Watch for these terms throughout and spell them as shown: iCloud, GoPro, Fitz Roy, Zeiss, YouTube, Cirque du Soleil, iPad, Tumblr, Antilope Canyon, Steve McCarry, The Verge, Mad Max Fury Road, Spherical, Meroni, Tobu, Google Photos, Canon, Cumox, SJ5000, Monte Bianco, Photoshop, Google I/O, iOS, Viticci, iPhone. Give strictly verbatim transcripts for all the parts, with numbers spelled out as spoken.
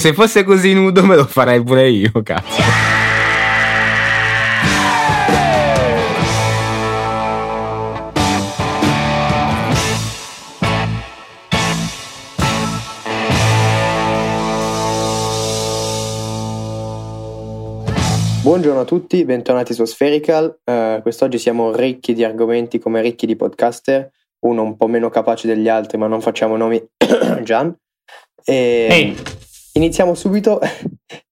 Se fosse così nudo me lo farei pure io, cazzo. Buongiorno a tutti, bentornati su Spherical. Uh, quest'oggi siamo ricchi di argomenti come ricchi di podcaster, uno un po' meno capace degli altri, ma non facciamo nomi. Gian. E... Ehi! Hey. Iniziamo subito,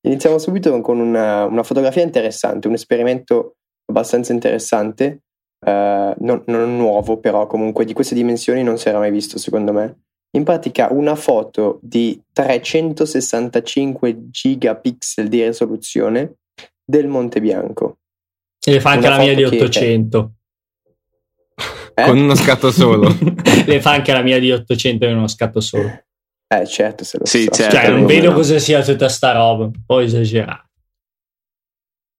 iniziamo subito con una, una fotografia interessante, un esperimento abbastanza interessante, eh, non, non nuovo però comunque di queste dimensioni non si era mai visto secondo me. In pratica una foto di trecentosessantacinque gigapixel di risoluzione del Monte Bianco. E fa anche una la mia di ottocento. È... Eh? Con uno scatto solo. Le fa anche la mia di ottocento con uno scatto solo. Eh certo, se lo sì, so. Certo, cioè non vedo no. cosa sia tutta sta roba, poi esagerato.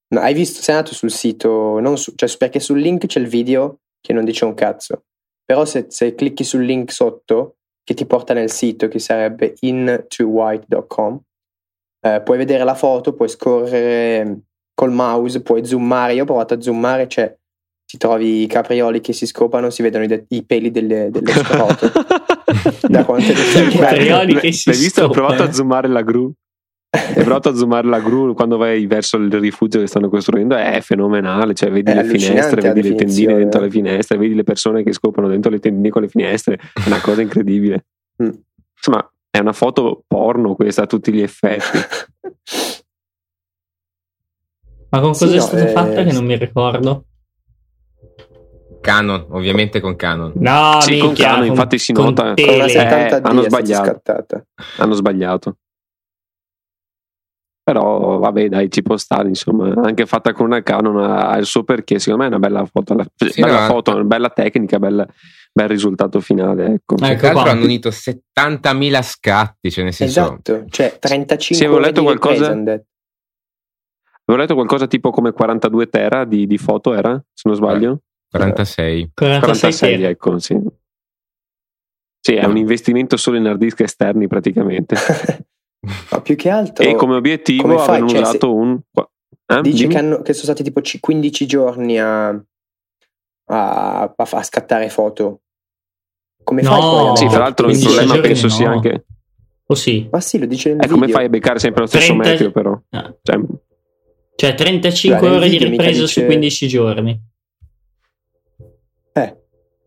No, hai visto, sei andato sul sito, non su, cioè perché sul link c'è il video che non dice un cazzo, però se, se clicchi sul link sotto che ti porta nel sito che sarebbe in the white dot com eh, puoi vedere la foto, puoi scorrere col mouse, puoi zoomare, io ho provato a zoomare, cioè ti trovi i caprioli che si scopano, si vedono i, de- i peli delle, delle scrote. Da quanto caprioli che si L'hai visto? Ho provato a zoomare la gru. Ho provato a zoomare la gru quando vai verso il rifugio che stanno costruendo, è fenomenale, cioè vedi è le finestre, vedi le tendine dentro le finestre, vedi le persone che scopano dentro le tendine con le finestre, è una cosa incredibile. Mm. Insomma, è una foto porno questa a tutti gli effetti. Ma con cosa sì, è stata no, fatta eh... che non mi ricordo? Canon, ovviamente con Canon. No, sì, minchia, con Canon, con, infatti si nota eh, hanno sbagliato. Hanno sbagliato. Però vabbè, dai, ci può stare, insomma, anche fatta con una Canon ha il suo perché, secondo me è una bella foto, la, sì, bella no, foto, una bella tecnica, bella, bel risultato finale, ecco. Ecco, tra l'altro hanno unito settantamila scatti, cioè nel senso. Esatto, cioè trentacinque. Se avevo letto qualcosa Avevo letto qualcosa tipo come quarantadue tera di, di foto era, se non sbaglio. Eh. quarantasei quarantasei, quarantasei ecco, sì. Sì, è un investimento solo in hard disk esterni praticamente. Ma più che altro e come obiettivo come avevano cioè, usato un eh, dici che, hanno, che sono stati tipo quindici giorni a a, a scattare foto come no. fai poi a... sì, tra l'altro il problema penso no. sia anche o oh, sì ma sì lo dice nel è video. Come fai a beccare sempre lo stesso trenta... meteo però ah. cioè... cioè trentacinque cioè, ore di ripresa dice... su quindici giorni. Eh.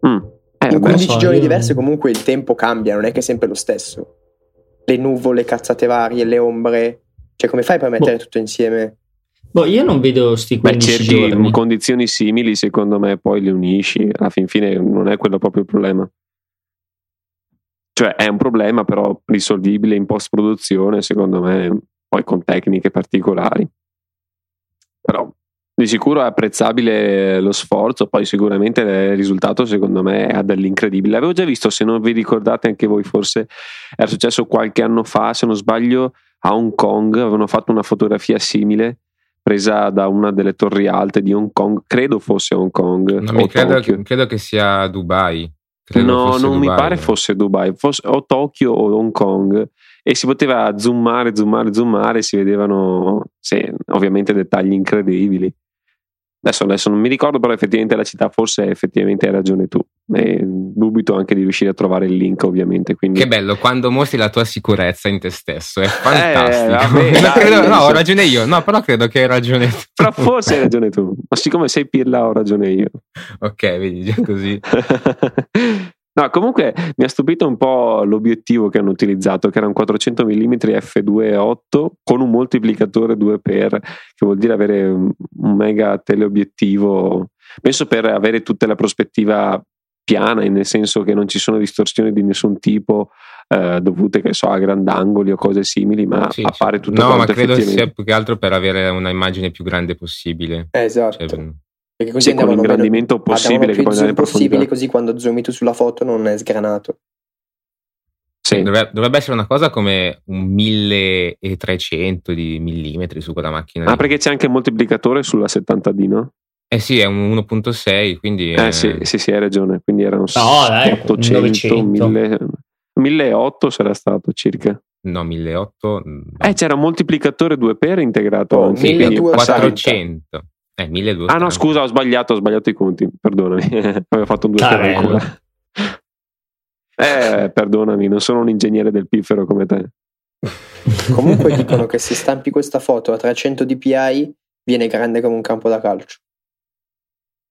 Mm. Eh, in quindici so, giorni io... diversi comunque il tempo cambia, non è che è sempre lo stesso, le nuvole, cazzate varie, le ombre, cioè come fai per mettere boh. tutto insieme? Boh, io non vedo sti quindici Beh, cerchi giorni in condizioni simili, secondo me poi li unisci, alla fin fine non è quello proprio il problema, cioè è un problema però risolvibile in post produzione secondo me, poi con tecniche particolari, però di sicuro è apprezzabile lo sforzo, poi sicuramente il risultato secondo me è dell'incredibile. L'avevo già visto, se non vi ricordate anche voi forse, era successo qualche anno fa, se non sbaglio a Hong Kong, avevano fatto una fotografia simile presa da una delle torri alte di Hong Kong, credo fosse Hong Kong no, o credo, che, credo che sia Dubai credo no non Dubai, mi pare no. fosse Dubai fosse, o Tokyo o Hong Kong, e si poteva zoomare zoomare zoomare, si vedevano sì, ovviamente dettagli incredibili. Adesso, adesso non mi ricordo, però effettivamente la città, forse effettivamente hai ragione tu, e dubito anche di riuscire a trovare il link ovviamente, quindi... Che bello quando mostri la tua sicurezza in te stesso, è fantastico. eh, vabbè, dai, credo, no ho ragione io, no però credo che hai ragione tu. Però forse hai ragione tu, ma siccome sei pirla ho ragione io. Ok, vedi, già così. No, comunque mi ha stupito un po' l'obiettivo che hanno utilizzato, che era un quattrocento millimetri effe due virgola otto con un moltiplicatore due per, che vuol dire avere un mega teleobiettivo, penso per avere tutta la prospettiva piana, nel senso che non ci sono distorsioni di nessun tipo eh, dovute che so a grandangoli o cose simili, ma sì, appare sì. tutto no, quanto effettivamente. No, ma credo sia più che altro per avere una immagine più grande possibile. Esatto. Cioè, perché così sì, con l'ingrandimento meno, possibile che possibile profondità. Così quando zoomi tu sulla foto non è sgranato. Sì. Dovrebbe, dovrebbe essere una cosa come un milletrecento di millimetri su quella macchina. Ah, lì. Perché c'è anche il moltiplicatore sulla settanta D, no? Eh sì, è un uno virgola sei, quindi... Eh è... sì, sì, sì, hai ragione, quindi erano no, ottocento, mille, milleottocento sarà stato circa. no milleottocento no. Eh c'era un moltiplicatore due per integrato, oh, anche milleduecento quattrocento eh milleduecento. Ah no scusa, ho sbagliato ho sbagliato i conti, perdonami. Avevo fatto un due ah, per ancora. Eh perdonami, non sono un ingegnere del piffero come te. Comunque dicono che se stampi questa foto a trecento dpi viene grande come un campo da calcio.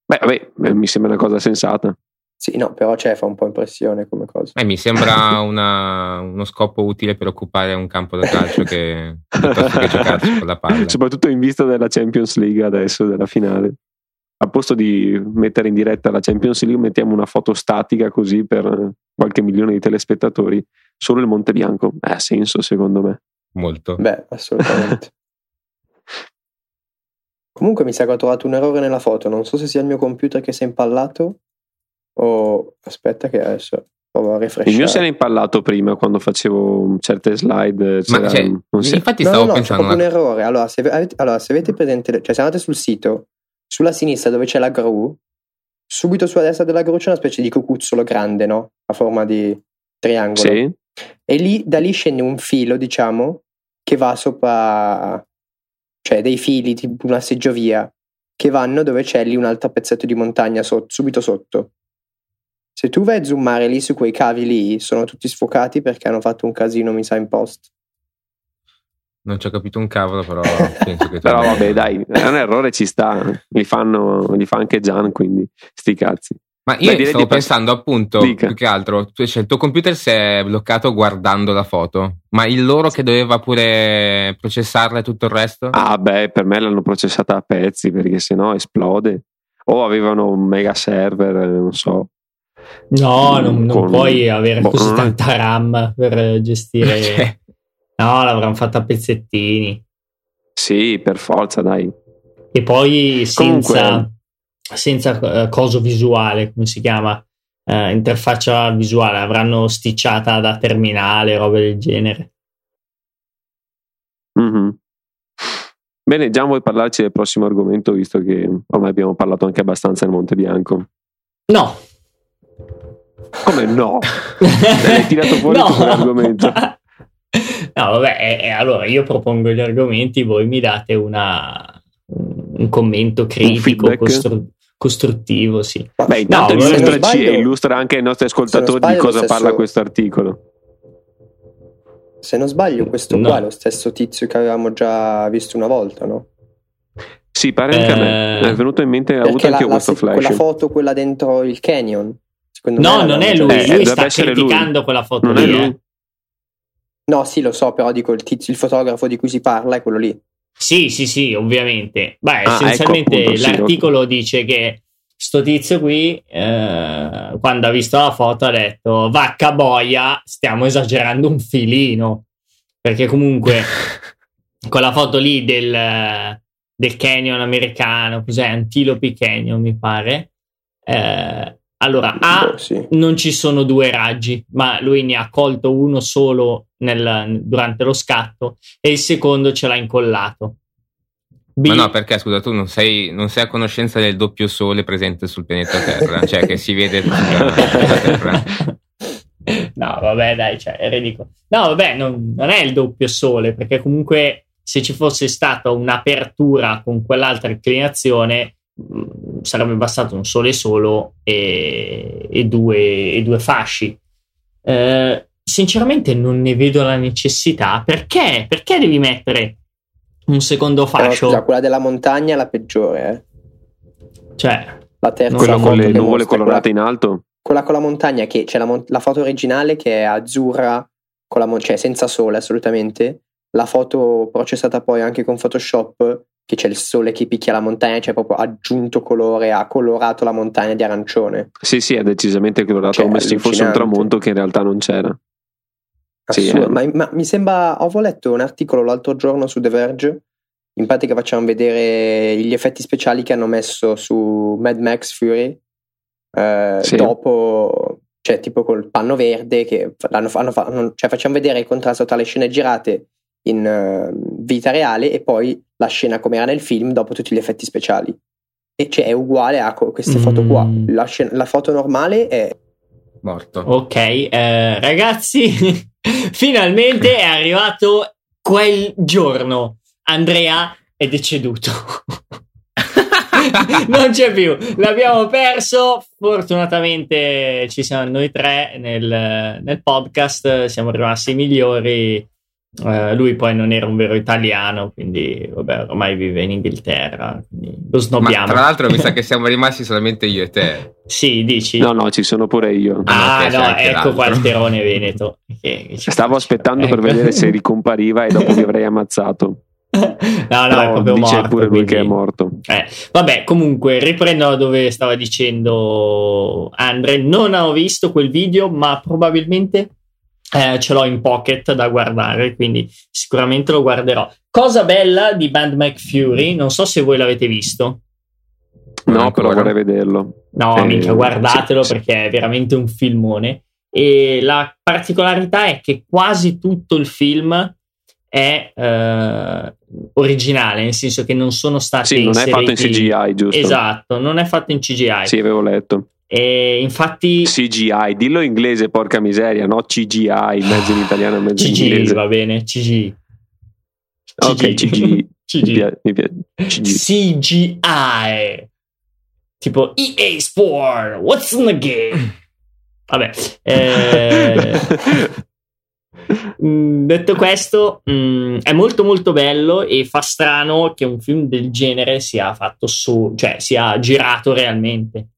Beh, vabbè, mi sembra una cosa sensata. Sì, no, però cioè, fa un po' impressione come cosa. Eh, mi sembra una, uno scopo utile per occupare un campo da calcio che, piuttosto che giocarci con la palla. Soprattutto in vista della Champions League adesso, della finale. A posto di mettere in diretta la Champions League, mettiamo una foto statica così per qualche milione di telespettatori. Solo il Monte Bianco. Eh, ha senso, secondo me. Molto. Beh, assolutamente. Comunque mi sa che ho trovato un errore nella foto. Non so se sia il mio computer che si è impallato. Oh, aspetta che adesso provo a refreshare. Il mio se n'è impallato prima quando facevo certe slide. Ma cioè, non si... infatti no, stavo no, pensando c'è una... un errore. Allora se, avete, allora, se avete presente, cioè se andate sul sito, sulla sinistra dove c'è la gru, subito sulla destra della gru c'è una specie di cucuzzolo grande, no? A forma di triangolo. Sì. E lì, da lì scende un filo, diciamo, che va sopra, cioè dei fili tipo una seggiovia che vanno dove c'è lì un altro pezzetto di montagna sotto, subito sotto. Se tu vai a zoomare lì su quei cavi lì, sono tutti sfocati perché hanno fatto un casino, mi sa, in post. Non ci ho capito un cavolo, però penso che... Però vabbè, dai, è un errore, ci sta. Li, fanno, li fa anche Gian, quindi sti cazzi. Ma io dai, stavo pensando per... appunto, Dica. più che altro, cioè, il tuo computer si è bloccato guardando la foto, ma il loro che doveva pure processarla e tutto il resto? Ah beh, per me l'hanno processata a pezzi, perché sennò esplode. O avevano un mega server, non so. No, non, non con... puoi avere boh, così tanta RAM per gestire. Cioè. No, l'avranno fatta a pezzettini. Sì, per forza, dai. E poi senza, senza uh, coso visuale, come si chiama? Uh, interfaccia visuale, avranno sticciata da terminale, robe del genere. Mm-hmm. Bene, Gian, vuoi parlarci del prossimo argomento, visto che ormai abbiamo parlato anche abbastanza del Monte Bianco? No. Come no? L'hai tirato fuori tutto l'argomento. No, vabbè, e, e allora io propongo gli argomenti, voi mi date una, un commento critico, un costru, costruttivo, sì. Beh, intanto no, illustraci e illustra anche ai nostri ascoltatori di cosa parla questo articolo. Se non sbaglio, questo no. qua è lo stesso tizio che avevamo già visto una volta, no? Sì, pare anche eh, a me. È venuto in mente, ha avuto anche la, questo la, flash. Quella foto, quella dentro il canyon. Secondo no, non è lui, lui eh, sta criticando lui. Quella foto non lì. È eh. No, sì, lo so, però dico il tizio, il fotografo di cui si parla è quello lì. Sì, sì, sì, ovviamente. Beh, ah, essenzialmente ecco, appunto, l'articolo sì, dice che sto tizio qui, eh, quando ha visto la foto, ha detto vacca boia, stiamo esagerando un filino. Perché comunque quella foto lì del, del canyon americano, cos'è? Antilope Canyon, mi pare, eh, allora, A, sì. non ci sono due raggi, ma lui ne ha colto uno solo nel, durante lo scatto e il secondo ce l'ha incollato. B, ma no, perché, scusa, tu non sei, non sei a conoscenza del doppio sole presente sul pianeta Terra, cioè che si vede sulla, sulla Terra. No, vabbè, dai, cioè, è ridicolo. No, vabbè, non, non è il doppio sole, perché comunque se ci fosse stata un'apertura con quell'altra inclinazione... sarebbe bastato un sole solo e, e, due, e due fasci. Eh, sinceramente non ne vedo la necessità. Perché? Perché devi mettere un secondo fascio? Però, scusa, quella della montagna è la peggiore, eh? Cioè la terza, quella con le nuvole colorate quella, in alto, quella con la montagna che c'è la, mon- la foto originale che è azzurra con la mon- cioè senza sole assolutamente, la foto processata poi anche con Photoshop che c'è il sole che picchia la montagna, c'è cioè proprio aggiunto colore, ha colorato la montagna di arancione. Sì, sì, è decisamente colorato, cioè, come se ci fosse un tramonto che in realtà non c'era. Sì, eh. ma, ma mi sembra, avevo letto un articolo l'altro giorno su The Verge, in pratica facciamo vedere gli effetti speciali che hanno messo su Mad Max Fury, eh, sì. dopo, cioè tipo col panno verde, che hanno, hanno, hanno, cioè facciamo vedere il contrasto tra le scene girate in uh, vita reale e poi la scena come era nel film dopo tutti gli effetti speciali, e cioè è uguale a queste mm. foto qua, la, scena, la foto normale è morto. Ok, eh, ragazzi Finalmente è arrivato quel giorno. Andrea è deceduto. Non c'è più, l'abbiamo perso. Fortunatamente ci siamo noi tre nel, nel podcast, siamo rimasti i migliori. Uh, lui poi non era un vero italiano, quindi vabbè, ormai vive in Inghilterra, lo snobbiamo. Ma tra l'altro mi sa che siamo rimasti solamente io e te. Sì, dici? No, no, ci sono pure io. Ah, ah no, ecco qua il terone veneto. Okay, stavo aspettando ecco. per vedere se ricompariva e dopo vi avrei ammazzato. No, no, è proprio morto, pure lui quindi... che è morto. Eh, vabbè, comunque riprendo dove stava dicendo Andre. Non ho visto quel video, ma probabilmente eh, ce l'ho in pocket da guardare, quindi sicuramente lo guarderò. Cosa bella di Mad Max Fury, non so se voi l'avete visto. No, ancora. Però vorrei vederlo. No, eh, mica, guardatelo sì, perché sì. È veramente un filmone. E la particolarità è che quasi tutto il film è eh, originale, nel senso che non sono stati sì, non inseriti... è fatto in C G I, giusto? Esatto, non è fatto in C G I. Sì, avevo letto. E infatti C G I, dillo in inglese, porca miseria, no? C G I, mezzo in italiano, mezzo in inglese. C G I, va bene, C G I. Ok, C G I. C G I. C G I. Tipo E A Sport, what's in the game? Vabbè. Eh... Detto questo, mh, è molto molto bello e fa strano che un film del genere sia fatto su, cioè sia girato realmente.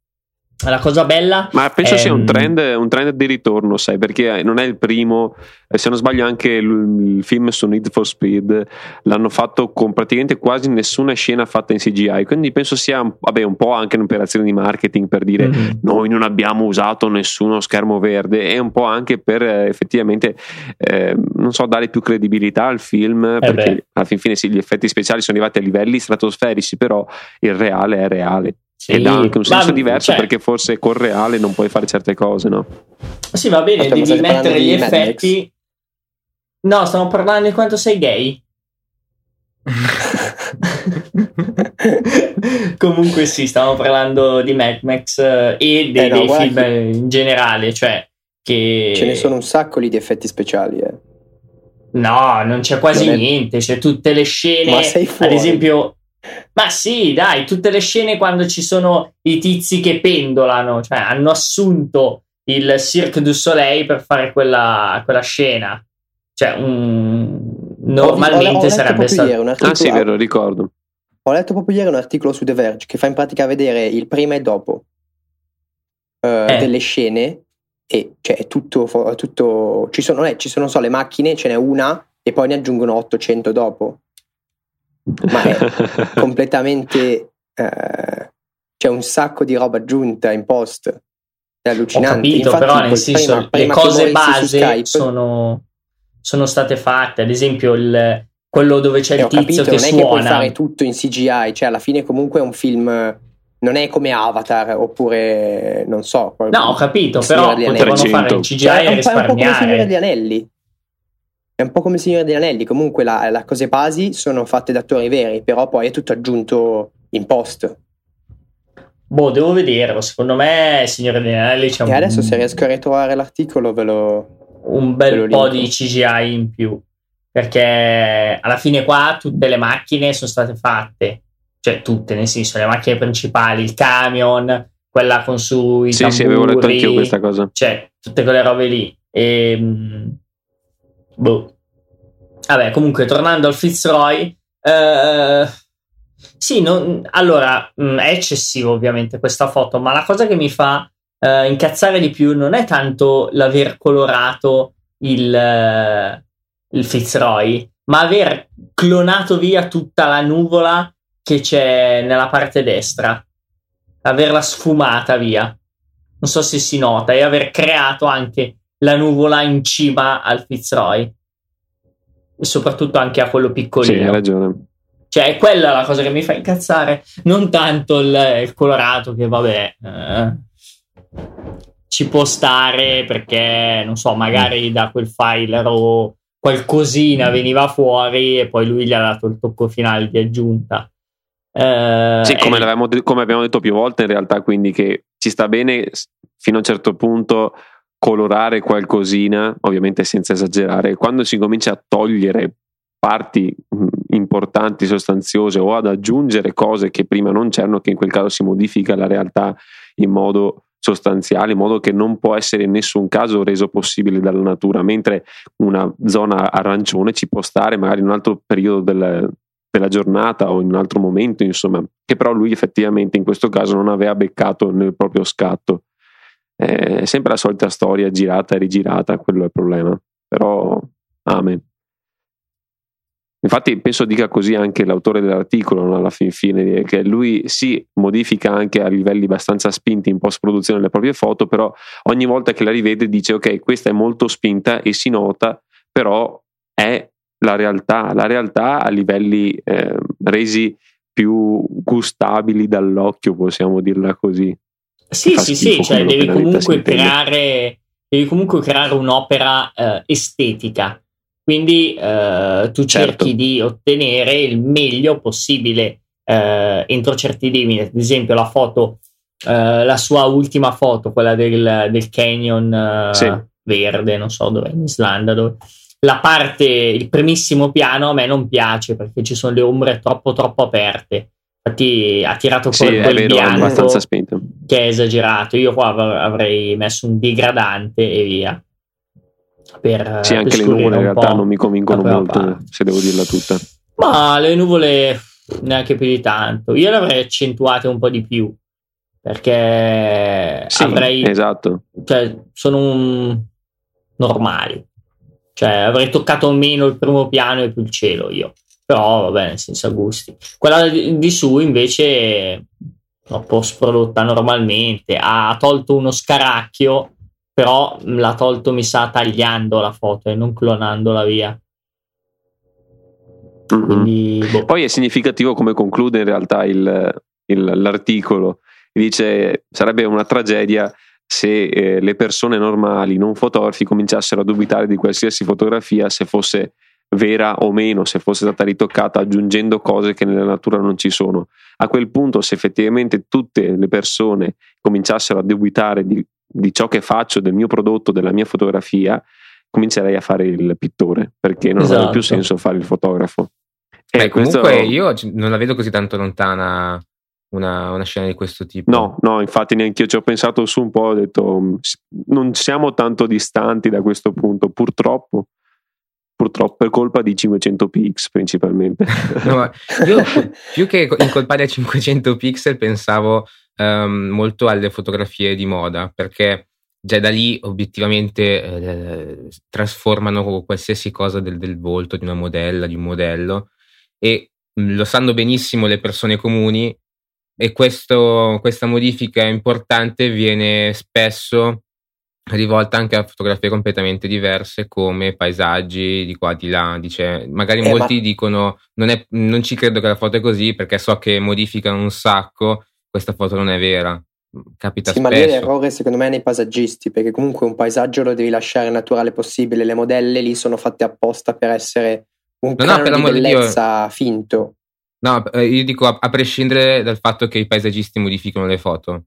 La cosa bella, ma penso è, sia un trend, un trend di ritorno, sai, perché non è il primo. Se non sbaglio, anche il, il film su Need for Speed l'hanno fatto con praticamente quasi nessuna scena fatta in C G I. Quindi penso sia, vabbè, un po' anche un'operazione di marketing per dire mm-hmm. noi non abbiamo usato nessuno schermo verde, e un po' anche per eh, effettivamente eh, non so, dare più credibilità al film, eh perché beh. alla fin fine sì, gli effetti speciali sono arrivati a livelli stratosferici, però il reale è reale. Sì, ed ha anche un senso diverso, cioè, perché forse col reale non puoi fare certe cose, no? Sì, va bene, stiamo devi mettere gli effetti. No, stiamo parlando di quanto sei gay. Comunque sì, stiamo parlando di Mad Max e dei, eh no, dei film che... in generale, cioè che... ce ne sono un sacco lì di effetti speciali, eh. No, non c'è quasi non è... niente, c'è tutte le scene, ma sei fuori. Ad esempio... Ma sì, dai, tutte le scene quando ci sono i tizi che pendolano, cioè hanno assunto il Cirque du Soleil per fare quella, quella scena, cioè un... normalmente ho, ho sarebbe stato articolo... ah sì, vero, ricordo, ho letto proprio ieri un articolo su The Verge che fa in pratica vedere il prima e dopo uh, eh. delle scene, e cioè è tutto, tutto... ci sono, eh, ci sono non so, le macchine, ce n'è una e poi ne aggiungono ottocento dopo. Ma è completamente eh, c'è un sacco di roba aggiunta in post, è allucinante. Ho capito. Infatti, però nel senso prima, prima le cose base Skype, sono, sono state fatte, ad esempio il, quello dove c'è il tizio capito, che non suona, non è che puoi fare tutto in C G I, cioè alla fine comunque è un film, non è come Avatar oppure non so, no ho capito, però potevano fare il C G I, cioè, e risparmiare. È un po' come il Signore degli Anelli. È un po' come il Signore degli Anelli, comunque la, la cose basi sono fatte da attori veri, però poi è tutto aggiunto in post. Boh, devo vederlo, secondo me Signore degli Anelli c'è e un... adesso se riesco a ritrovare l'articolo ve lo... un bel po' di C G I in più, perché alla fine qua tutte le macchine sono state fatte, cioè tutte, nel senso le macchine principali, il camion, quella con su i sì, tamburi, sì, avevo letto anch'io questa cosa, cioè tutte quelle robe lì e... boh. Vabbè, comunque tornando al Fitz Roy, eh, sì, non, allora mh, è eccessivo ovviamente questa foto, ma la cosa che mi fa eh, incazzare di più non è tanto l'aver colorato il, eh, il Fitz Roy, ma aver clonato via tutta la nuvola che c'è nella parte destra, averla sfumata via, non so se si nota, e aver creato anche la nuvola in cima al Fitz Roy e soprattutto anche a quello piccolino. Sì, hai ragione, cioè è quella la cosa che mi fa incazzare, non tanto il, il colorato, che vabbè eh, ci può stare perché non so, magari da quel file raw qualcosina veniva fuori e poi lui gli ha dato il tocco finale di aggiunta. Eh, sì, come, e... come abbiamo detto più volte in realtà, quindi che ci sta bene fino a un certo punto colorare qualcosina, ovviamente senza esagerare, quando si comincia a togliere parti importanti, sostanziose, o ad aggiungere cose che prima non c'erano, che in quel caso si modifica la realtà in modo sostanziale, in modo che non può essere in nessun caso reso possibile dalla natura, mentre una zona arancione ci può stare magari in un altro periodo del, della giornata o in un altro momento, insomma, che però lui effettivamente in questo caso non aveva beccato nel proprio scatto. È sempre la solita storia girata e rigirata, quello è il problema, però amen. Infatti penso dica così anche l'autore dell'articolo alla fin fine, che lui si modifica anche a livelli abbastanza spinti in post-produzione le proprie foto, però ogni volta che la rivede dice ok, questa è molto spinta e si nota, però è la realtà, la realtà a livelli eh, resi più gustabili dall'occhio, possiamo dirla così. Sì, sì, sì, cioè devi comunque creare, devi comunque creare un'opera eh, estetica. Quindi eh, tu cerchi certo. di ottenere il meglio possibile eh, entro certi limiti. Ad esempio la foto, eh, la sua ultima foto, quella del, del canyon eh, sì. verde, non so dove, in Islanda, dove la parte, il primissimo piano a me non piace perché ci sono le ombre troppo troppo aperte. Infatti ha tirato sì, quel, quel vero, bianco che è esagerato. Io qua avrei messo un degradante e via. Per, sì, anche le nuvole in realtà non mi convincono molto, parte. Se devo dirla tutta. Ma le nuvole neanche più di tanto. Io le avrei accentuate un po' di più, perché sì, avrei esatto. Cioè, sono un... normali. Cioè, avrei toccato meno il primo piano e più il cielo io. Però vabbè, senza gusti. Quella di su invece l'ho post prodotta normalmente, ha tolto uno scaracchio, però l'ha tolto mi sa tagliando la foto e non clonandola via. Quindi, boh. Poi è significativo come conclude in realtà il, il, l'articolo. Dice sarebbe una tragedia se eh, le persone normali, non fotografi, cominciassero a dubitare di qualsiasi fotografia, se fosse vera o meno, se fosse stata ritoccata aggiungendo cose che nella natura non ci sono. A quel punto, se effettivamente tutte le persone cominciassero a dubitare di, di ciò che faccio, del mio prodotto, della mia fotografia, comincerei a fare il pittore, perché non esatto. ha più senso fare il fotografo. Beh, e comunque questo... io non la vedo così tanto lontana una, una scena di questo tipo. No, no, infatti neanche io ci ho pensato su un po', ho detto non siamo tanto distanti da questo punto, purtroppo. Purtroppo per colpa di cinquecento pixel principalmente. No, io più che incolpare a cinquecento pixel pensavo um, molto alle fotografie di moda, perché già da lì obiettivamente eh, trasformano qualsiasi cosa del, del volto di una modella, di un modello, e lo sanno benissimo le persone comuni, e questo, questa modifica importante viene spesso rivolta anche a fotografie completamente diverse, come paesaggi di qua di là. Dice magari eh, molti ma... dicono non, è, non ci credo che la foto è così perché so che modificano un sacco, questa foto non è vera. Capita sì, spesso. Ma lì l'errore secondo me è nei paesaggisti, perché comunque un paesaggio lo devi lasciare naturale possibile, le modelle lì sono fatte apposta per essere un canone no, no, di bellezza io... finto. No, io dico a, a prescindere dal fatto che i paesaggisti modificano le foto.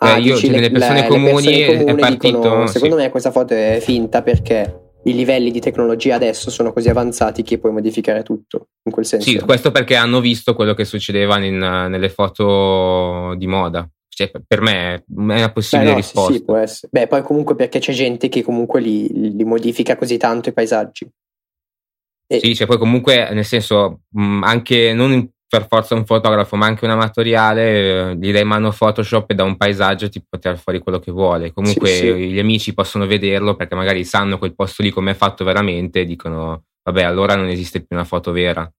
Ah, eh, io, cioè, le, le, persone le, comuni le persone comuni è partito dicono, secondo sì. me questa foto è finta perché i livelli di tecnologia adesso sono così avanzati che puoi modificare tutto, in quel senso. Sì, questo perché hanno visto quello che succedeva in, nelle foto di moda, cioè, per me è una possibile beh, no, risposta sì, sì, può essere. Beh, poi comunque perché c'è gente che comunque li, li modifica così tanto i paesaggi e... sì, cioè poi comunque nel senso anche non in per forza un fotografo, ma anche un amatoriale, eh, gli dai in mano Photoshop e da un paesaggio ti può tirare fuori quello che vuole. Comunque sì, sì. Gli amici possono vederlo perché magari sanno quel posto lì com'è fatto veramente e dicono vabbè, allora non esiste più una foto vera.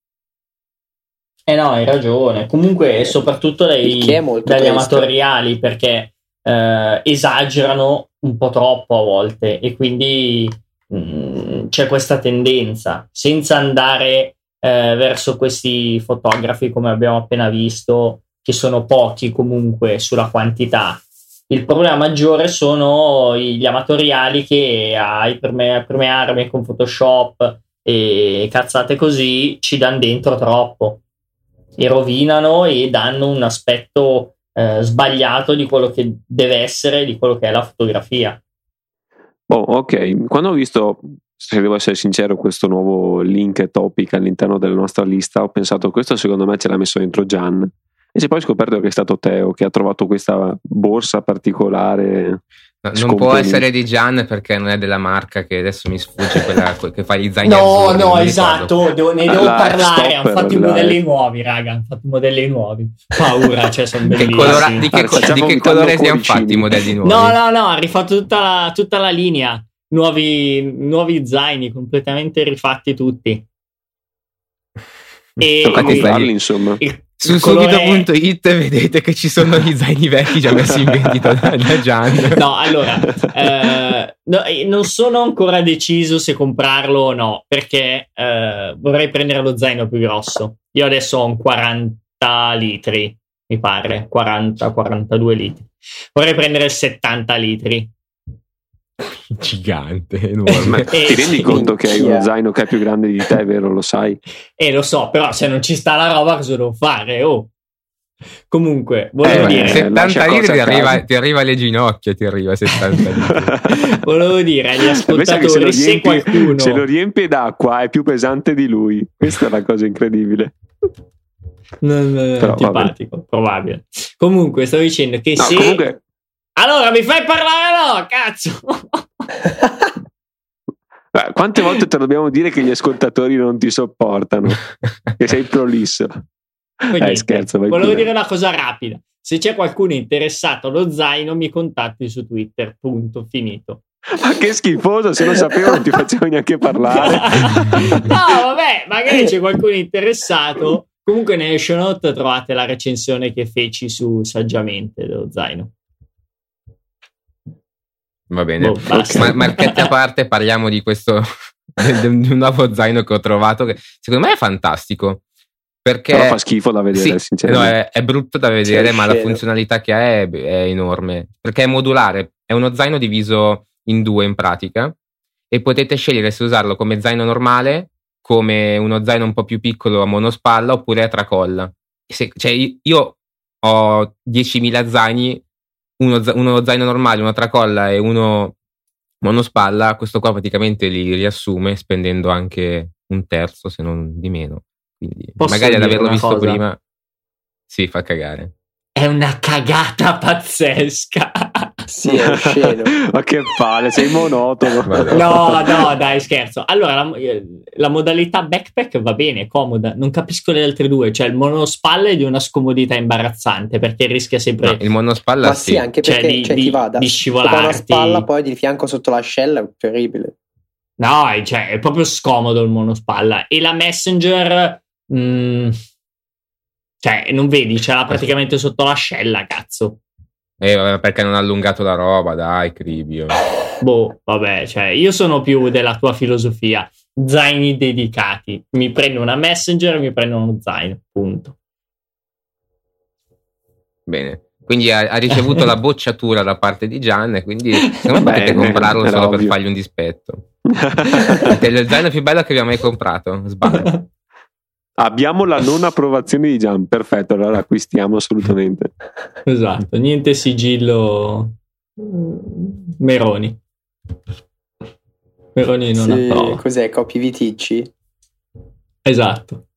Eh no, hai ragione. Comunque soprattutto dai, dagli amatoriali, perché eh, esagerano un po' troppo a volte e quindi mh, c'è questa tendenza, senza andare... Eh, verso questi fotografi come abbiamo appena visto, che sono pochi comunque sulla quantità. Il problema maggiore sono gli amatoriali che ai prime, prime armi con Photoshop e cazzate così ci danno dentro troppo e rovinano e danno un aspetto eh, sbagliato di quello che deve essere, di quello che è la fotografia. Oh, ok, quando ho visto, se devo essere sincero, questo nuovo link topic all'interno della nostra lista, ho pensato, questo secondo me ce l'ha messo dentro Gian, e poi ho scoperto che è stato Teo che ha trovato questa borsa particolare. No, non può essere di Gian perché non è della marca, che adesso mi sfugge, quella che fa gli zaini no azzurri, no esatto devo, ne devo la parlare. Hanno fatto i modelli live. nuovi raga hanno fatto i modelli nuovi paura, cioè sono bellissimi. Colora, di che, allora, co- di che colore si hanno fatti i modelli nuovi? no no no ha rifatto tutta la, tutta la linea, nuovi, nuovi zaini completamente rifatti tutti. E toccati farli, insomma. Il, Su subito punto it colore... vedete che ci sono gli zaini vecchi già messi in vendita da, da Gian. No, allora, eh, no, non sono ancora deciso se comprarlo o no, perché eh, vorrei prendere lo zaino più grosso. Io adesso ho un quaranta litri, mi pare, quaranta quarantadue litri. Vorrei prendere il settanta litri. Gigante, enorme. Ma ti eh, rendi sì, conto che hai uno zaino che è più grande di te, vero? Lo sai? Eh, lo so, però se non ci sta la roba, cosa devo fare? Oh, comunque, volevo eh, dire: settanta litri ti arriva, ti arriva alle ginocchia. Ti arriva settanta litri. Volevo dire agli ascoltatori: se, riempi, se qualcuno se lo riempie d'acqua è più pesante di lui. Questa è la cosa incredibile. Non, non, però, antipatico, probabile. Comunque, stavo dicendo che no, se. Comunque... Allora mi fai parlare no, cazzo! Beh, quante volte te dobbiamo dire che gli ascoltatori non ti sopportano? Che sei prolisso. Eh, scherzo, vai volevo pure. dire una cosa rapida. Se c'è qualcuno interessato allo zaino, mi contatti su Twitter, punto, finito. Ma che schifoso, se lo sapevo non ti facevo neanche parlare. No, vabbè, magari c'è qualcuno interessato. Comunque nelle show note trovate la recensione che feci su Saggiamente dello zaino. Va bene, oh, Ma, marchetti a parte, parliamo di questo di un nuovo zaino che ho trovato, che secondo me è fantastico, perché però fa schifo da vedere, sì, sinceramente. No, è, è brutto da vedere, C'è ma la funzionalità che ha è, è enorme, perché è modulare, è uno zaino diviso in due in pratica, e potete scegliere se usarlo come zaino normale, come uno zaino un po' più piccolo a monospalla, oppure a tracolla. Se, cioè io ho diecimila zaini, Uno, uno zaino normale, una tracolla e uno monospalla. Questo qua praticamente li riassume, spendendo anche un terzo se non di meno. Quindi Posso magari ad averlo visto cosa? prima si fa cagare. È una cagata pazzesca. Sì, è osceno. Ma che palle, sei monotono. No, no, dai, scherzo. Allora, la, la modalità backpack va bene, comoda. Non capisco le altre due. Cioè, il monospalla è di una scomodità imbarazzante, perché rischia sempre... No, il monospalla Ma sì. sì, anche perché cioè, di, c'è di, chi vada. Di scivolarti. Con la spalla poi di fianco sotto l'ascella è terribile. No, cioè, è proprio scomodo il monospalla. E la Messenger... Mh, cioè, non vedi, ce l'ha praticamente sotto l'ascella, cazzo. Eh, perché non ha allungato la roba, dai, cribio. Boh, vabbè, cioè, io sono più della tua filosofia. Zaini dedicati. Mi prendo una Messenger e mi prendo uno zaino, punto. Bene. Quindi ha, ha ricevuto la bocciatura da parte di Gian, e quindi secondo me potete comprarlo solo ovvio. per fargli un dispetto. È lo zaino più bello che abbiamo mai comprato, sbaglio. Abbiamo la non approvazione di Gian, perfetto, allora acquistiamo assolutamente. Esatto, niente sigillo Meroni. Meroni non sì, approva. Cos'è, copy Viticci? Esatto.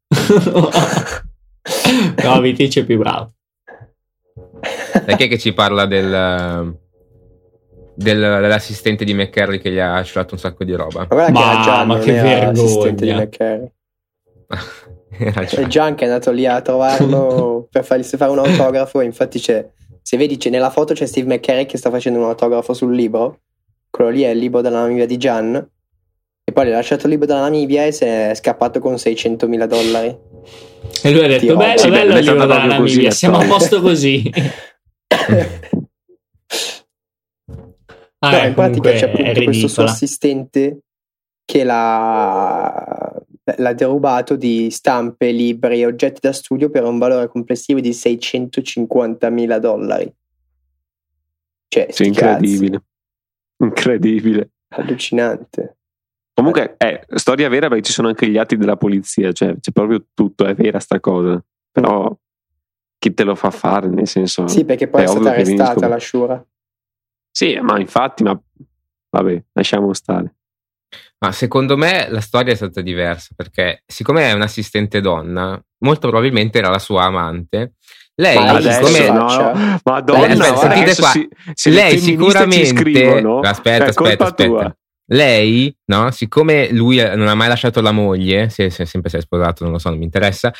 No, Viticci è più bravo. Perché che ci parla del... Del, dell'assistente di McCarry che gli ha asciugato un sacco di roba? Ma, ma, che, Gian, ma che vergogna. C'è Gian che è andato lì a trovarlo per fargli fare un autografo. Infatti c'è, se vedi c'è nella foto c'è Steve McCarry che sta facendo un autografo sul libro. Quello lì è il libro della Namibia di Gian, e poi l'ha lasciato il libro della Namibia e se è scappato con seicentomila dollari, e lui ha detto Tiro. bello sì, bello il libro della Namibia, siamo a posto così. Ah, no, in pratica c'è appunto questo suo assistente che l'ha l'ha derubato di stampe, libri e oggetti da studio per un valore complessivo di seicentocinquantamila dollari. Cioè, sì, incredibile, cazzo. Incredibile, allucinante. Comunque è storia vera, perché ci sono anche gli atti della polizia, cioè c'è proprio tutto, è vera sta cosa, però mm. chi te lo fa fare, nel senso? Sì, perché poi è, è stata arrestata la Shura. Sì, ma infatti, ma vabbè, lasciamo stare. Ma secondo me la storia è stata diversa, perché siccome è un'assistente donna, molto probabilmente era la sua amante. Lei, ma siccome no, no. Madonna, lei, aspetta, sentite qua. Si, si lei sicuramente no? aspetta, aspetta, aspetta. Tua. Lei, no, siccome lui non ha mai lasciato la moglie, se, se sempre si è sposato, non lo so, non mi interessa.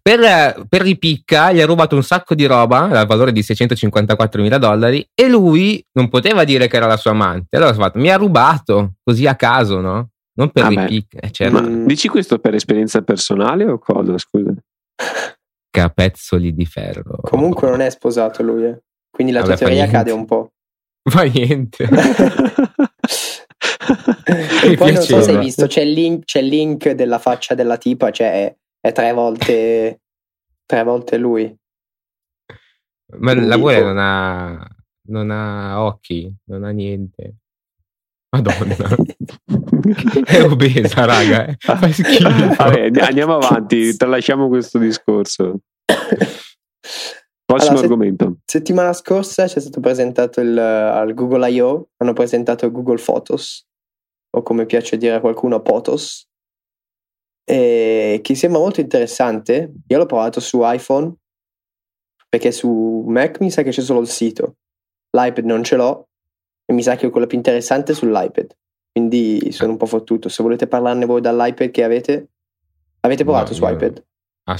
Per, per ripicca gli ha rubato un sacco di roba al valore di seicentocinquantaquattromila dollari e lui non poteva dire che era la sua amante. Allora ha fatto, mi ha rubato così a caso, no? Non per ah ripicca, eh, certo. Ma dici questo per esperienza personale o cosa? Scusa. Capezzoli di ferro. Comunque non è sposato lui, eh. Quindi la tua teoria cade un po'. Ma niente. E poi non so se hai visto, c'è il link, c'è il link della faccia della tipa, cioè è tre volte tre volte lui. Ma la vuole non ha non ha occhi, non ha niente. Madonna. È obesa, raga, eh. Fa schifo. Vabbè, andiamo avanti, tralasciamo questo discorso. Prossimo allora, argomento. Se, settimana scorsa c'è stato presentato il, al Google I O, hanno presentato Google Photos, o come piace dire a qualcuno Photos, e che sembra molto interessante. Io l'ho provato su iPhone, perché su Mac mi sa che c'è solo il sito, l'iPad non ce l'ho e mi sa che quello più interessante è sull'iPad, quindi sono un po' fottuto. Se volete parlarne voi dall'iPad che avete, avete provato no, su iPad?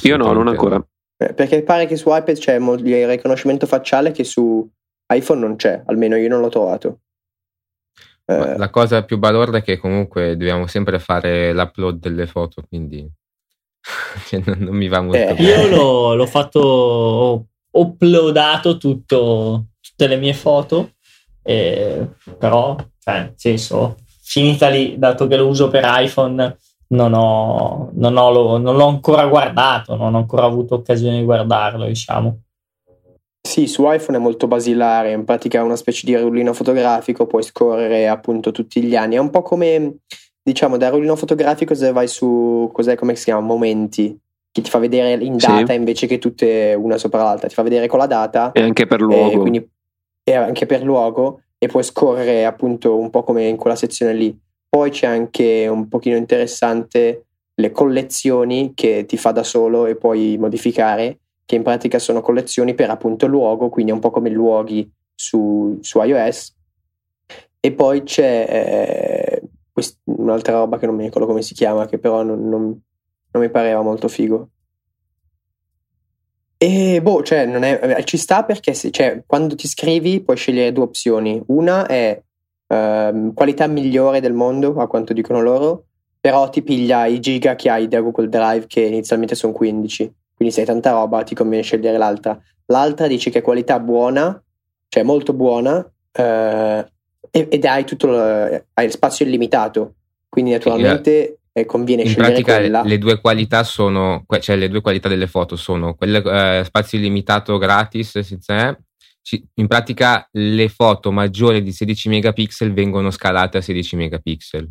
Io no, non ancora. Perché pare che su iPad c'è il riconoscimento facciale che su iPhone non c'è, almeno io non l'ho trovato. Ma la cosa più balorda è che comunque dobbiamo sempre fare l'upload delle foto, quindi cioè, non, non mi va molto eh, bene. Io l'ho, l'ho fatto, ho uploadato tutto, tutte le mie foto, eh, però cioè, nel senso, finita lì, dato che lo uso per iPhone, non ho, non ho lo, non l'ho ancora guardato, non ho ancora avuto occasione di guardarlo, diciamo. Sì, su iPhone è molto basilare, in pratica è una specie di rullino fotografico, puoi scorrere appunto tutti gli anni, è un po' come, diciamo, da rullino fotografico se vai su, cos'è, come si chiama, momenti, che ti fa vedere in data, sì, invece che tutte una sopra l'altra, ti fa vedere con la data. E anche per luogo. E quindi, e anche per luogo, e puoi scorrere appunto un po' come in quella sezione lì. Poi c'è anche un pochino interessante le collezioni che ti fa da solo e puoi modificare, che in pratica sono collezioni per appunto luogo, quindi è un po' come luoghi su, su iOS. E poi c'è eh, quest- un'altra roba che non mi ricordo come si chiama, che però non, non, non mi pareva molto figo. E boh, cioè non è, ci sta perché se, cioè, quando ti scrivi puoi scegliere due opzioni. Una è eh, qualità migliore del mondo, a quanto dicono loro, però ti piglia i giga che hai da Google Drive, che inizialmente sono quindici. Quindi se hai tanta roba ti conviene scegliere l'altra. L'altra dice che è qualità buona, cioè molto buona, eh, ed hai tutto il, hai il spazio illimitato. Quindi naturalmente eh, conviene in scegliere pratica quella. Le due qualità sono, cioè le due qualità delle foto sono quelle eh, spazio illimitato gratis, senza, in pratica le foto maggiori di sedici megapixel vengono scalate a sedici megapixel.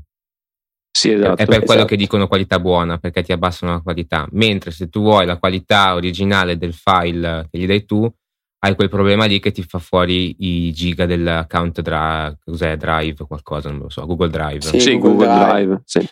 Sì, esatto, è per quello esatto. Che dicono qualità buona, perché ti abbassano la qualità, mentre se tu vuoi la qualità originale del file che gli dai tu, hai quel problema lì che ti fa fuori i giga dell'account dra- cos'è, Drive qualcosa, non lo so, Google Drive. Sì, sì Google, Google Drive, Drive sì.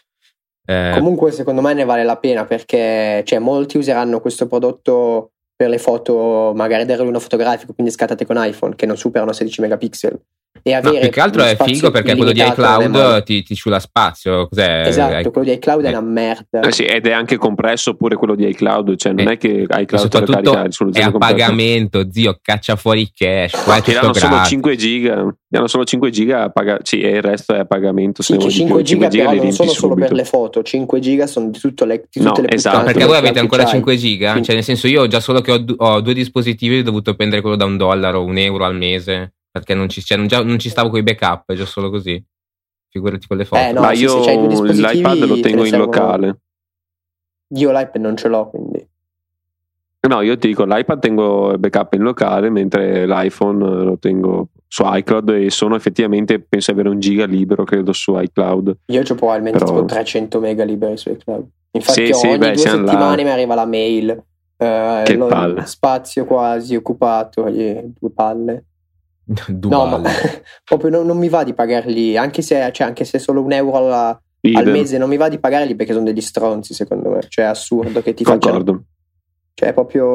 Eh, comunque secondo me ne vale la pena, perché cioè, molti useranno questo prodotto per le foto magari del rullino fotografico, quindi scattate con iPhone, che non superano sedici megapixel. E avere no, più che altro è figo perché quello di iCloud ti, ti ciula spazio. Cos'è? Esatto, I... quello di iCloud è, è una merda. Eh sì, ed è anche compresso pure quello di iCloud, cioè non eh, è che iCloud soprattutto è, è a pagamento, zio, caccia fuori il cash. Qua tirano solo cinque giga, tirano solo cinque giga, paga... sì, e il resto è a pagamento. Se sì, cinque giga, però non sono solo subito per le foto, cinque giga sono di, tutto le, di tutte no, le esatto, perché voi avete ancora cinque giga, quindi... cioè nel senso io già solo che ho, ho due dispositivi ho dovuto prendere quello da un dollaro, un euro al mese. Perché non ci, cioè non, già, non ci stavo con i backup, è già solo così. Figurati con le foto. Eh, no, Ma io se c'hai due dispositivi, l'iPad lo tengo in locale. Io l'iPad non ce l'ho, quindi. No, io ti dico, l'iPad tengo il backup in locale, mentre l'iPhone lo tengo su iCloud e sono effettivamente, penso avere un giga libero, credo, su iCloud. Io ho probabilmente Però... tipo trecento mega liberi su iCloud. Infatti sì, sì, ogni beh, due settimane là. Mi arriva la mail. Eh, che palle. Spazio quasi occupato, due palle. Duale. No, ma proprio non, non mi va di pagarli, anche se, cioè, anche se solo un euro alla, al mese, non mi va di pagarli perché sono degli stronzi, secondo me. Cioè, è assurdo che ti facciano. Cioè, proprio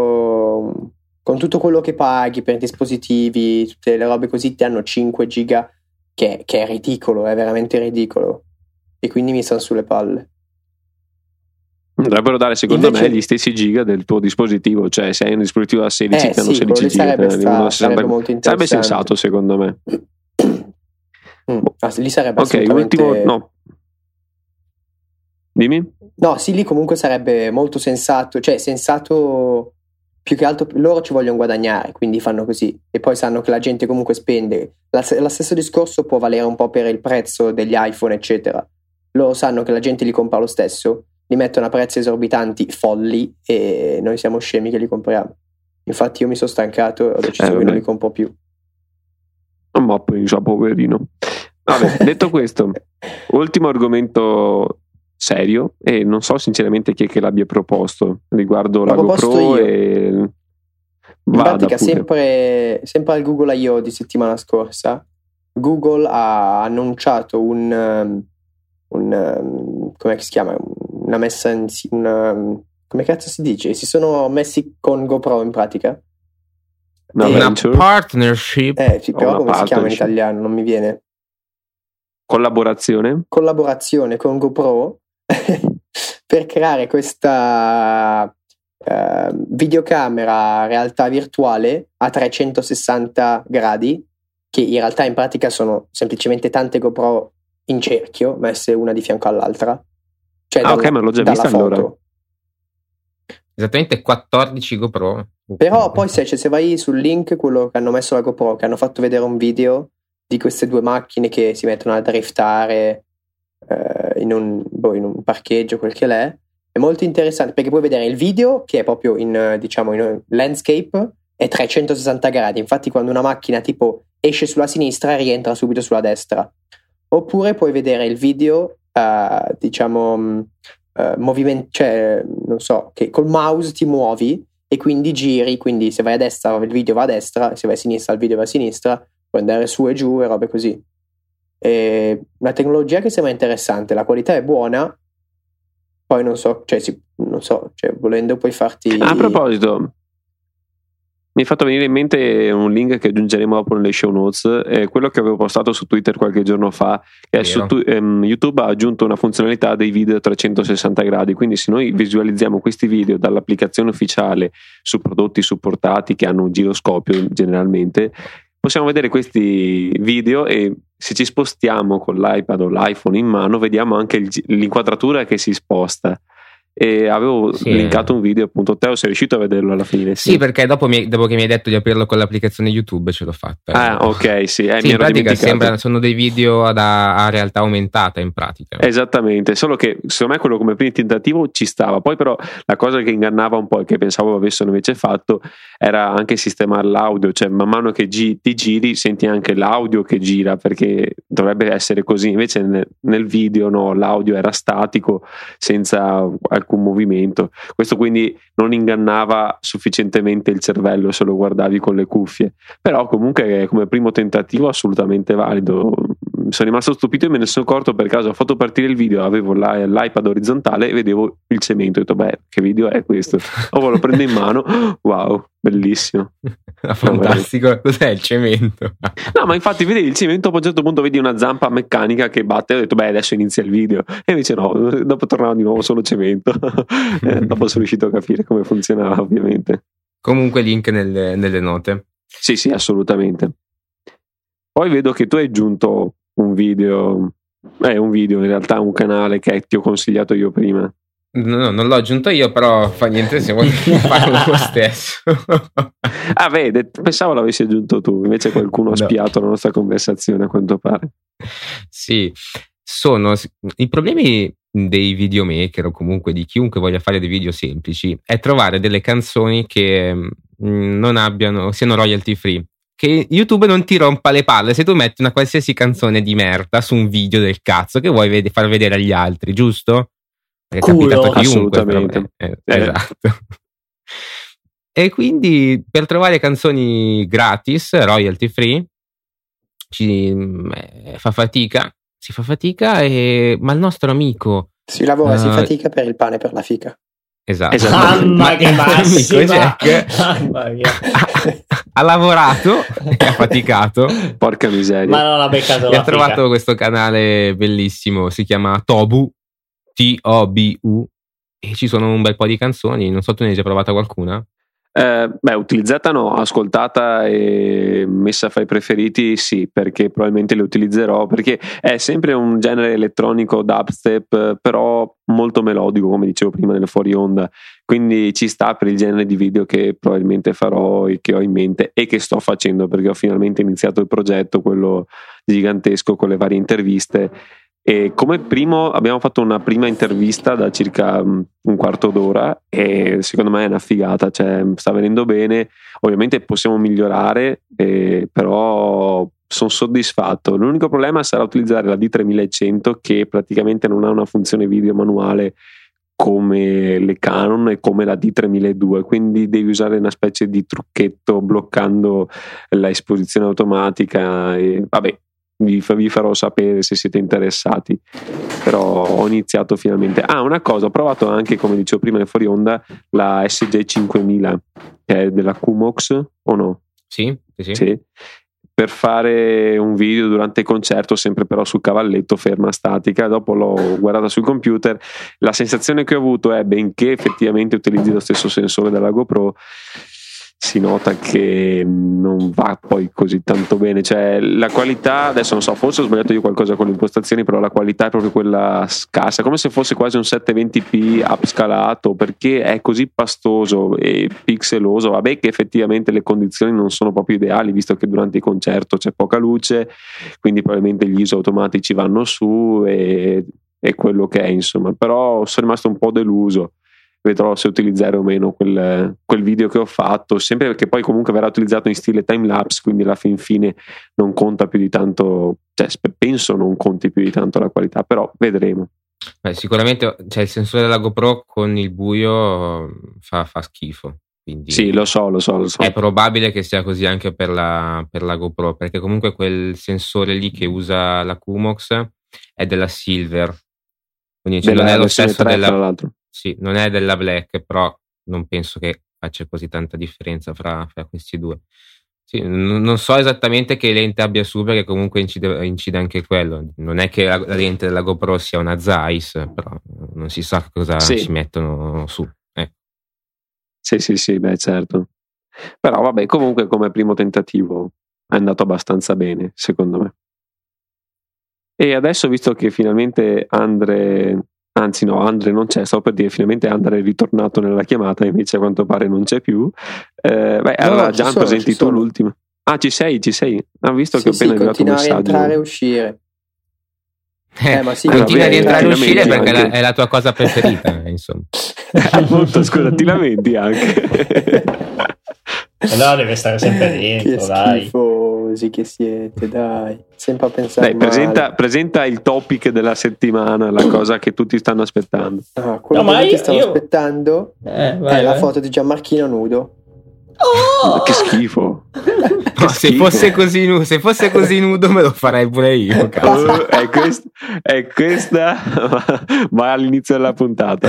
con tutto quello che paghi per dispositivi, tutte le robe così, ti hanno cinque giga, che, che è ridicolo, è veramente ridicolo. E quindi mi stanno sulle palle. Dovrebbero dare, secondo Invece, me, gli stessi giga del tuo dispositivo. Cioè, se hai un dispositivo da sedici, eh, ti hanno sì, sedici giga. Sarebbe, sta, sarebbe, molto sarebbe sensato, secondo me. Mm. Ah, lì sarebbe okay, assolutamente... Ok, ultimo... No. Dimmi? No, sì, lì comunque sarebbe molto sensato. Cioè, sensato... Più che altro loro ci vogliono guadagnare, quindi fanno così. E poi sanno che la gente comunque spende. La, lo stesso discorso può valere un po' per il prezzo degli iPhone, eccetera. Loro sanno che la gente li compra lo stesso, li mettono a prezzi esorbitanti, folli, e noi siamo scemi che li compriamo. Infatti io mi sono stancato e ho deciso eh, che non li compro più. Ma poi, già, poverino. Vabbè, detto questo, ultimo argomento serio, e non so sinceramente chi è che l'abbia proposto, riguardo L'ho la GoPro io. E... In pratica sempre, sempre al Google I O di settimana scorsa, Google ha annunciato un... un come si chiama? Una messa in, una, come cazzo si dice? Si sono messi con GoPro in pratica. No, e, una partnership. Eh, sì, però come si chiama in italiano? Non mi viene. Collaborazione. Collaborazione con GoPro per creare questa uh, videocamera realtà virtuale a trecentosessanta gradi, che in realtà in pratica sono semplicemente tante GoPro in cerchio, messe una di fianco all'altra. Cioè, ah, da, ok, ma l'ho già vista allora. Foto. Esattamente quattordici GoPro. Però poi se, cioè, se vai sul link, quello che hanno messo la GoPro, che hanno fatto vedere un video di queste due macchine che si mettono a driftare eh, in, un, boh, in un parcheggio, quel che l'è, è molto interessante perché puoi vedere il video che è proprio in, diciamo, in landscape, è trecentosessanta gradi. Infatti quando una macchina tipo esce sulla sinistra, rientra subito sulla destra. Oppure puoi vedere il video Uh, diciamo uh, movimento, cioè non so, che col mouse ti muovi e quindi giri, quindi se vai a destra il video va a destra, se vai a sinistra il video va a sinistra, puoi andare su e giù e robe così. E una tecnologia che sembra interessante, la qualità è buona, poi non so, cioè si, non so, cioè volendo puoi farti... A proposito, mi è fatto venire in mente un link che aggiungeremo dopo nelle show notes, eh, quello che avevo postato su Twitter qualche giorno fa, che è su tu, ehm, YouTube ha aggiunto una funzionalità dei video a trecentosessanta gradi, quindi se noi visualizziamo questi video dall'applicazione ufficiale su prodotti supportati che hanno un giroscopio generalmente, possiamo vedere questi video e se ci spostiamo con l'iPad o l'iPhone in mano vediamo anche il, l'inquadratura che si sposta. E avevo sì. linkato un video, appunto. Teo, sei riuscito a vederlo alla fine? Sì, sì perché dopo, mi, dopo che mi hai detto di aprirlo con l'applicazione YouTube ce l'ho fatta. Ah, ok, sì, eh, sì mi in pratica sembra, sono dei video ad, a realtà aumentata in pratica. Esattamente, solo che secondo me quello come primo tentativo ci stava. Poi però la cosa che ingannava un po' e che pensavo avessero invece fatto era anche sistemare l'audio, cioè man mano che gi- ti giri senti anche l'audio che gira, perché dovrebbe essere così. Invece nel, nel video no, l'audio era statico, senza alcun movimento. Questo quindi non ingannava sufficientemente il cervello se lo guardavi con le cuffie, però comunque come primo tentativo assolutamente valido. Sono rimasto stupito e me ne sono accorto per caso, ho fatto partire il video, avevo l'iPad orizzontale e vedevo il cemento, ho detto beh, che video è questo? Oh, lo prendo in mano, wow, bellissimo, fantastico. Cos'è il cemento? No, ma infatti vedi il cemento, a un certo punto vedi una zampa meccanica che batte, ho detto beh, adesso inizia il video, e invece no, dopo tornava di nuovo solo cemento. Eh, dopo sono riuscito a capire come funzionava, ovviamente. Comunque link nelle, nelle note. Sì, sì, assolutamente. Poi vedo che tu hai aggiunto un video, è eh, un video in realtà, un canale che ti ho consigliato io prima. No, no, non l'ho aggiunto io, però fa niente se vuoi farlo lo stesso. Ah, vedi, pensavo l'avessi aggiunto tu, invece qualcuno no. ha spiato la nostra conversazione, a quanto pare. Sì, sono i problemi dei videomaker o comunque di chiunque voglia fare dei video semplici, è trovare delle canzoni che non abbiano, siano royalty free, che YouTube non ti rompa le palle se tu metti una qualsiasi canzone di merda su un video del cazzo che vuoi vede- far vedere agli altri, giusto? È capitato a chiunque, però, eh, eh, eh. Esatto. E quindi per trovare canzoni gratis, royalty free, ci, eh, fa fatica, si fa fatica e, ma il nostro amico si lavora, uh, si fatica per il pane per la fica. Esatto, esatto. Mamma che massima. Jack Mamma mia. Ha, ha lavorato e ha faticato, porca miseria, ma non ha beccato e la ha fica. Trovato questo canale bellissimo, si chiama Tobu, T O B U, e ci sono un bel po' di canzoni. Non so, tu ne hai già provata qualcuna? Eh, beh, utilizzata no, ascoltata e messa fra i preferiti sì, perché probabilmente le utilizzerò, perché è sempre un genere elettronico dubstep, però molto melodico, come dicevo prima nelle fuori onda, quindi ci sta per il genere di video che probabilmente farò e che ho in mente e che sto facendo, perché ho finalmente iniziato il progetto, quello gigantesco con le varie interviste. E come primo abbiamo fatto una prima intervista da circa un quarto d'ora e secondo me è una figata, cioè sta venendo bene, ovviamente possiamo migliorare, eh, però sono soddisfatto. L'unico problema sarà utilizzare la D trentamilacento, che praticamente non ha una funzione video manuale come le Canon e come la D trentamiladuecento, quindi devi usare una specie di trucchetto bloccando la esposizione automatica e vabbè, vi farò sapere se siete interessati, però ho iniziato finalmente. Ah, una cosa, ho provato anche, come dicevo prima nel fuori onda, la S J cinquemila, che è della Cumox, o no? Sì, sì, sì, per fare un video durante il concerto, sempre però sul cavalletto, ferma statica. Dopo l'ho guardata sul computer, la sensazione che ho avuto è, benché effettivamente utilizzi lo stesso sensore della GoPro, si nota che non va poi così tanto bene, cioè la qualità, adesso non so, forse ho sbagliato io qualcosa con le impostazioni, però la qualità è proprio quella scarsa, come se fosse quasi un settecentoventi p upscalato, perché è così pastoso e pixeloso. Vabbè che effettivamente le condizioni non sono proprio ideali, visto che durante il concerto c'è poca luce, quindi probabilmente gli I S O automatici vanno su e, e quello che è, insomma, però sono rimasto un po' deluso. Vedrò se utilizzare o meno quel, quel video che ho fatto, sempre perché poi comunque verrà utilizzato in stile time lapse, quindi alla fin fine non conta più di tanto, cioè penso non conti più di tanto la qualità, però vedremo. Beh, sicuramente, cioè, il sensore della GoPro con il buio fa, fa schifo, quindi sì, lo so, lo so, lo so. È probabile che sia così anche per la, per la GoPro, perché comunque quel sensore lì che usa la Cumox è della Silver, quindi cioè, della, non è lo stesso della, tra l'altro. Sì, non è della Black, però non penso che faccia così tanta differenza fra, fra questi due. Sì, n- non so esattamente che lente abbia su, perché comunque incide, incide anche quello. Non è che la, la lente della GoPro sia una Zeiss, però non si sa cosa sì. ci mettono su. Eh. Sì, sì, sì, beh, certo. Però vabbè, comunque come primo tentativo è andato abbastanza bene, secondo me. E adesso, visto che finalmente Andre... anzi no, Andre non c'è, stavo per dire finalmente Andre è ritornato nella chiamata, invece a quanto pare non c'è più, eh, beh, no, allora Gian presenti tu l'ultima. Ah, ci sei, ci sei, ho visto sì, che ho appena sì, arrivato un messaggio, continua a rientrare e uscire. Eh, eh, ma sì, continua a rientrare e uscire perché anche. È la tua cosa preferita insomma. Molto scusa, ti lamenti anche. No, deve stare sempre dentro, che dai. Schifosi che siete, dai. Sempre a pensare. Dai, presenta, presenta il topic della settimana, la cosa che tutti stanno aspettando. Ah, quello no, che tutti stanno io... aspettando eh, vai, è vai. La foto di Gianmarchino nudo. Oh! Che schifo. No, se fosse così nudo, se fosse così nudo me lo farei pure io, cazzo. È questa, è questa ma all'inizio della puntata.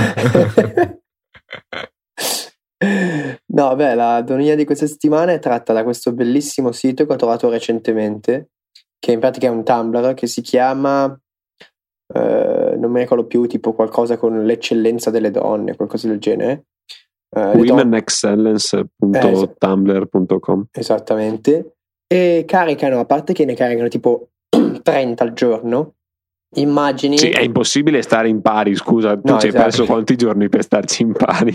No, beh, la donia di questa settimana è tratta da questo bellissimo sito che ho trovato recentemente, che in pratica è un Tumblr che si chiama eh, non mi ricordo più, tipo qualcosa con l'eccellenza delle donne, qualcosa del genere, eh, women excellence punto tumblr punto com. Esattamente. E caricano, a parte che ne caricano tipo trenta al giorno immagini. Sì, è impossibile stare in pari, scusa, tu no, ci hai esatto. perso quanti giorni per starci in pari?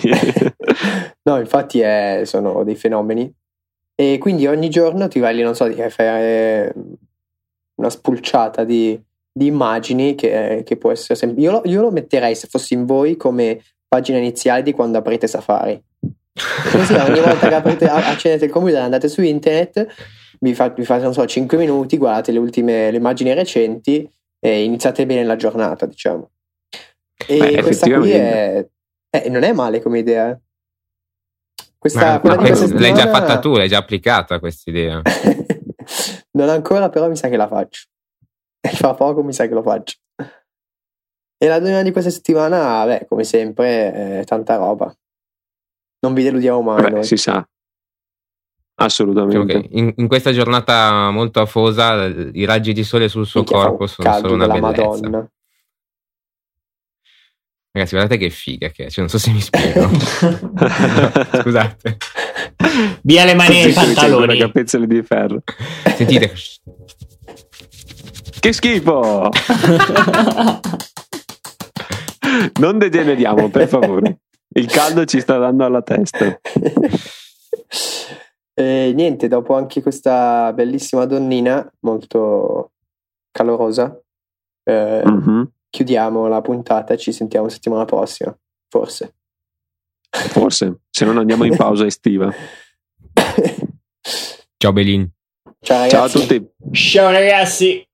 No, infatti è, sono dei fenomeni, e quindi ogni giorno ti vai lì, non so, di fare una spulciata di, di immagini che, che può essere sempre... io lo, io lo metterei, se fossi in voi, come pagina iniziale di quando aprite Safari, così ogni volta che aprite, accendete il computer, andate su internet, vi fate, fa, non so, cinque minuti, guardate le ultime, le immagini recenti e iniziate bene la giornata, diciamo. E beh, questa qui è, eh, non è male come idea. Questa, ma, ma di questa l'hai già fatta tu, l'hai già applicata questa idea? Non ancora, però mi sa che la faccio. E fra poco mi sa che lo faccio. E la domanda di questa settimana, beh, come sempre, eh, tanta roba. Non vi deludiamo mai. Beh, noi. Si sa. Assolutamente. Cioè, in, in questa giornata molto afosa, i raggi di sole sul suo Minchia, corpo sono solo una bellezza. Madonna. Ragazzi, guardate che figa che è. Cioè, non so se mi spiego. Scusate. Via le mani nei pantaloni. Capezzoli di ferro. Sentite. Che schifo! Non degeneriamo, per favore. Il caldo ci sta dando alla testa. E niente, dopo anche questa bellissima donnina molto calorosa, eh, mm-hmm. chiudiamo la puntata e ci sentiamo settimana prossima, forse. Forse, se non andiamo in pausa estiva. Ciao Belin. Ciao ragazzi. Ciao a tutti. Ciao ragazzi.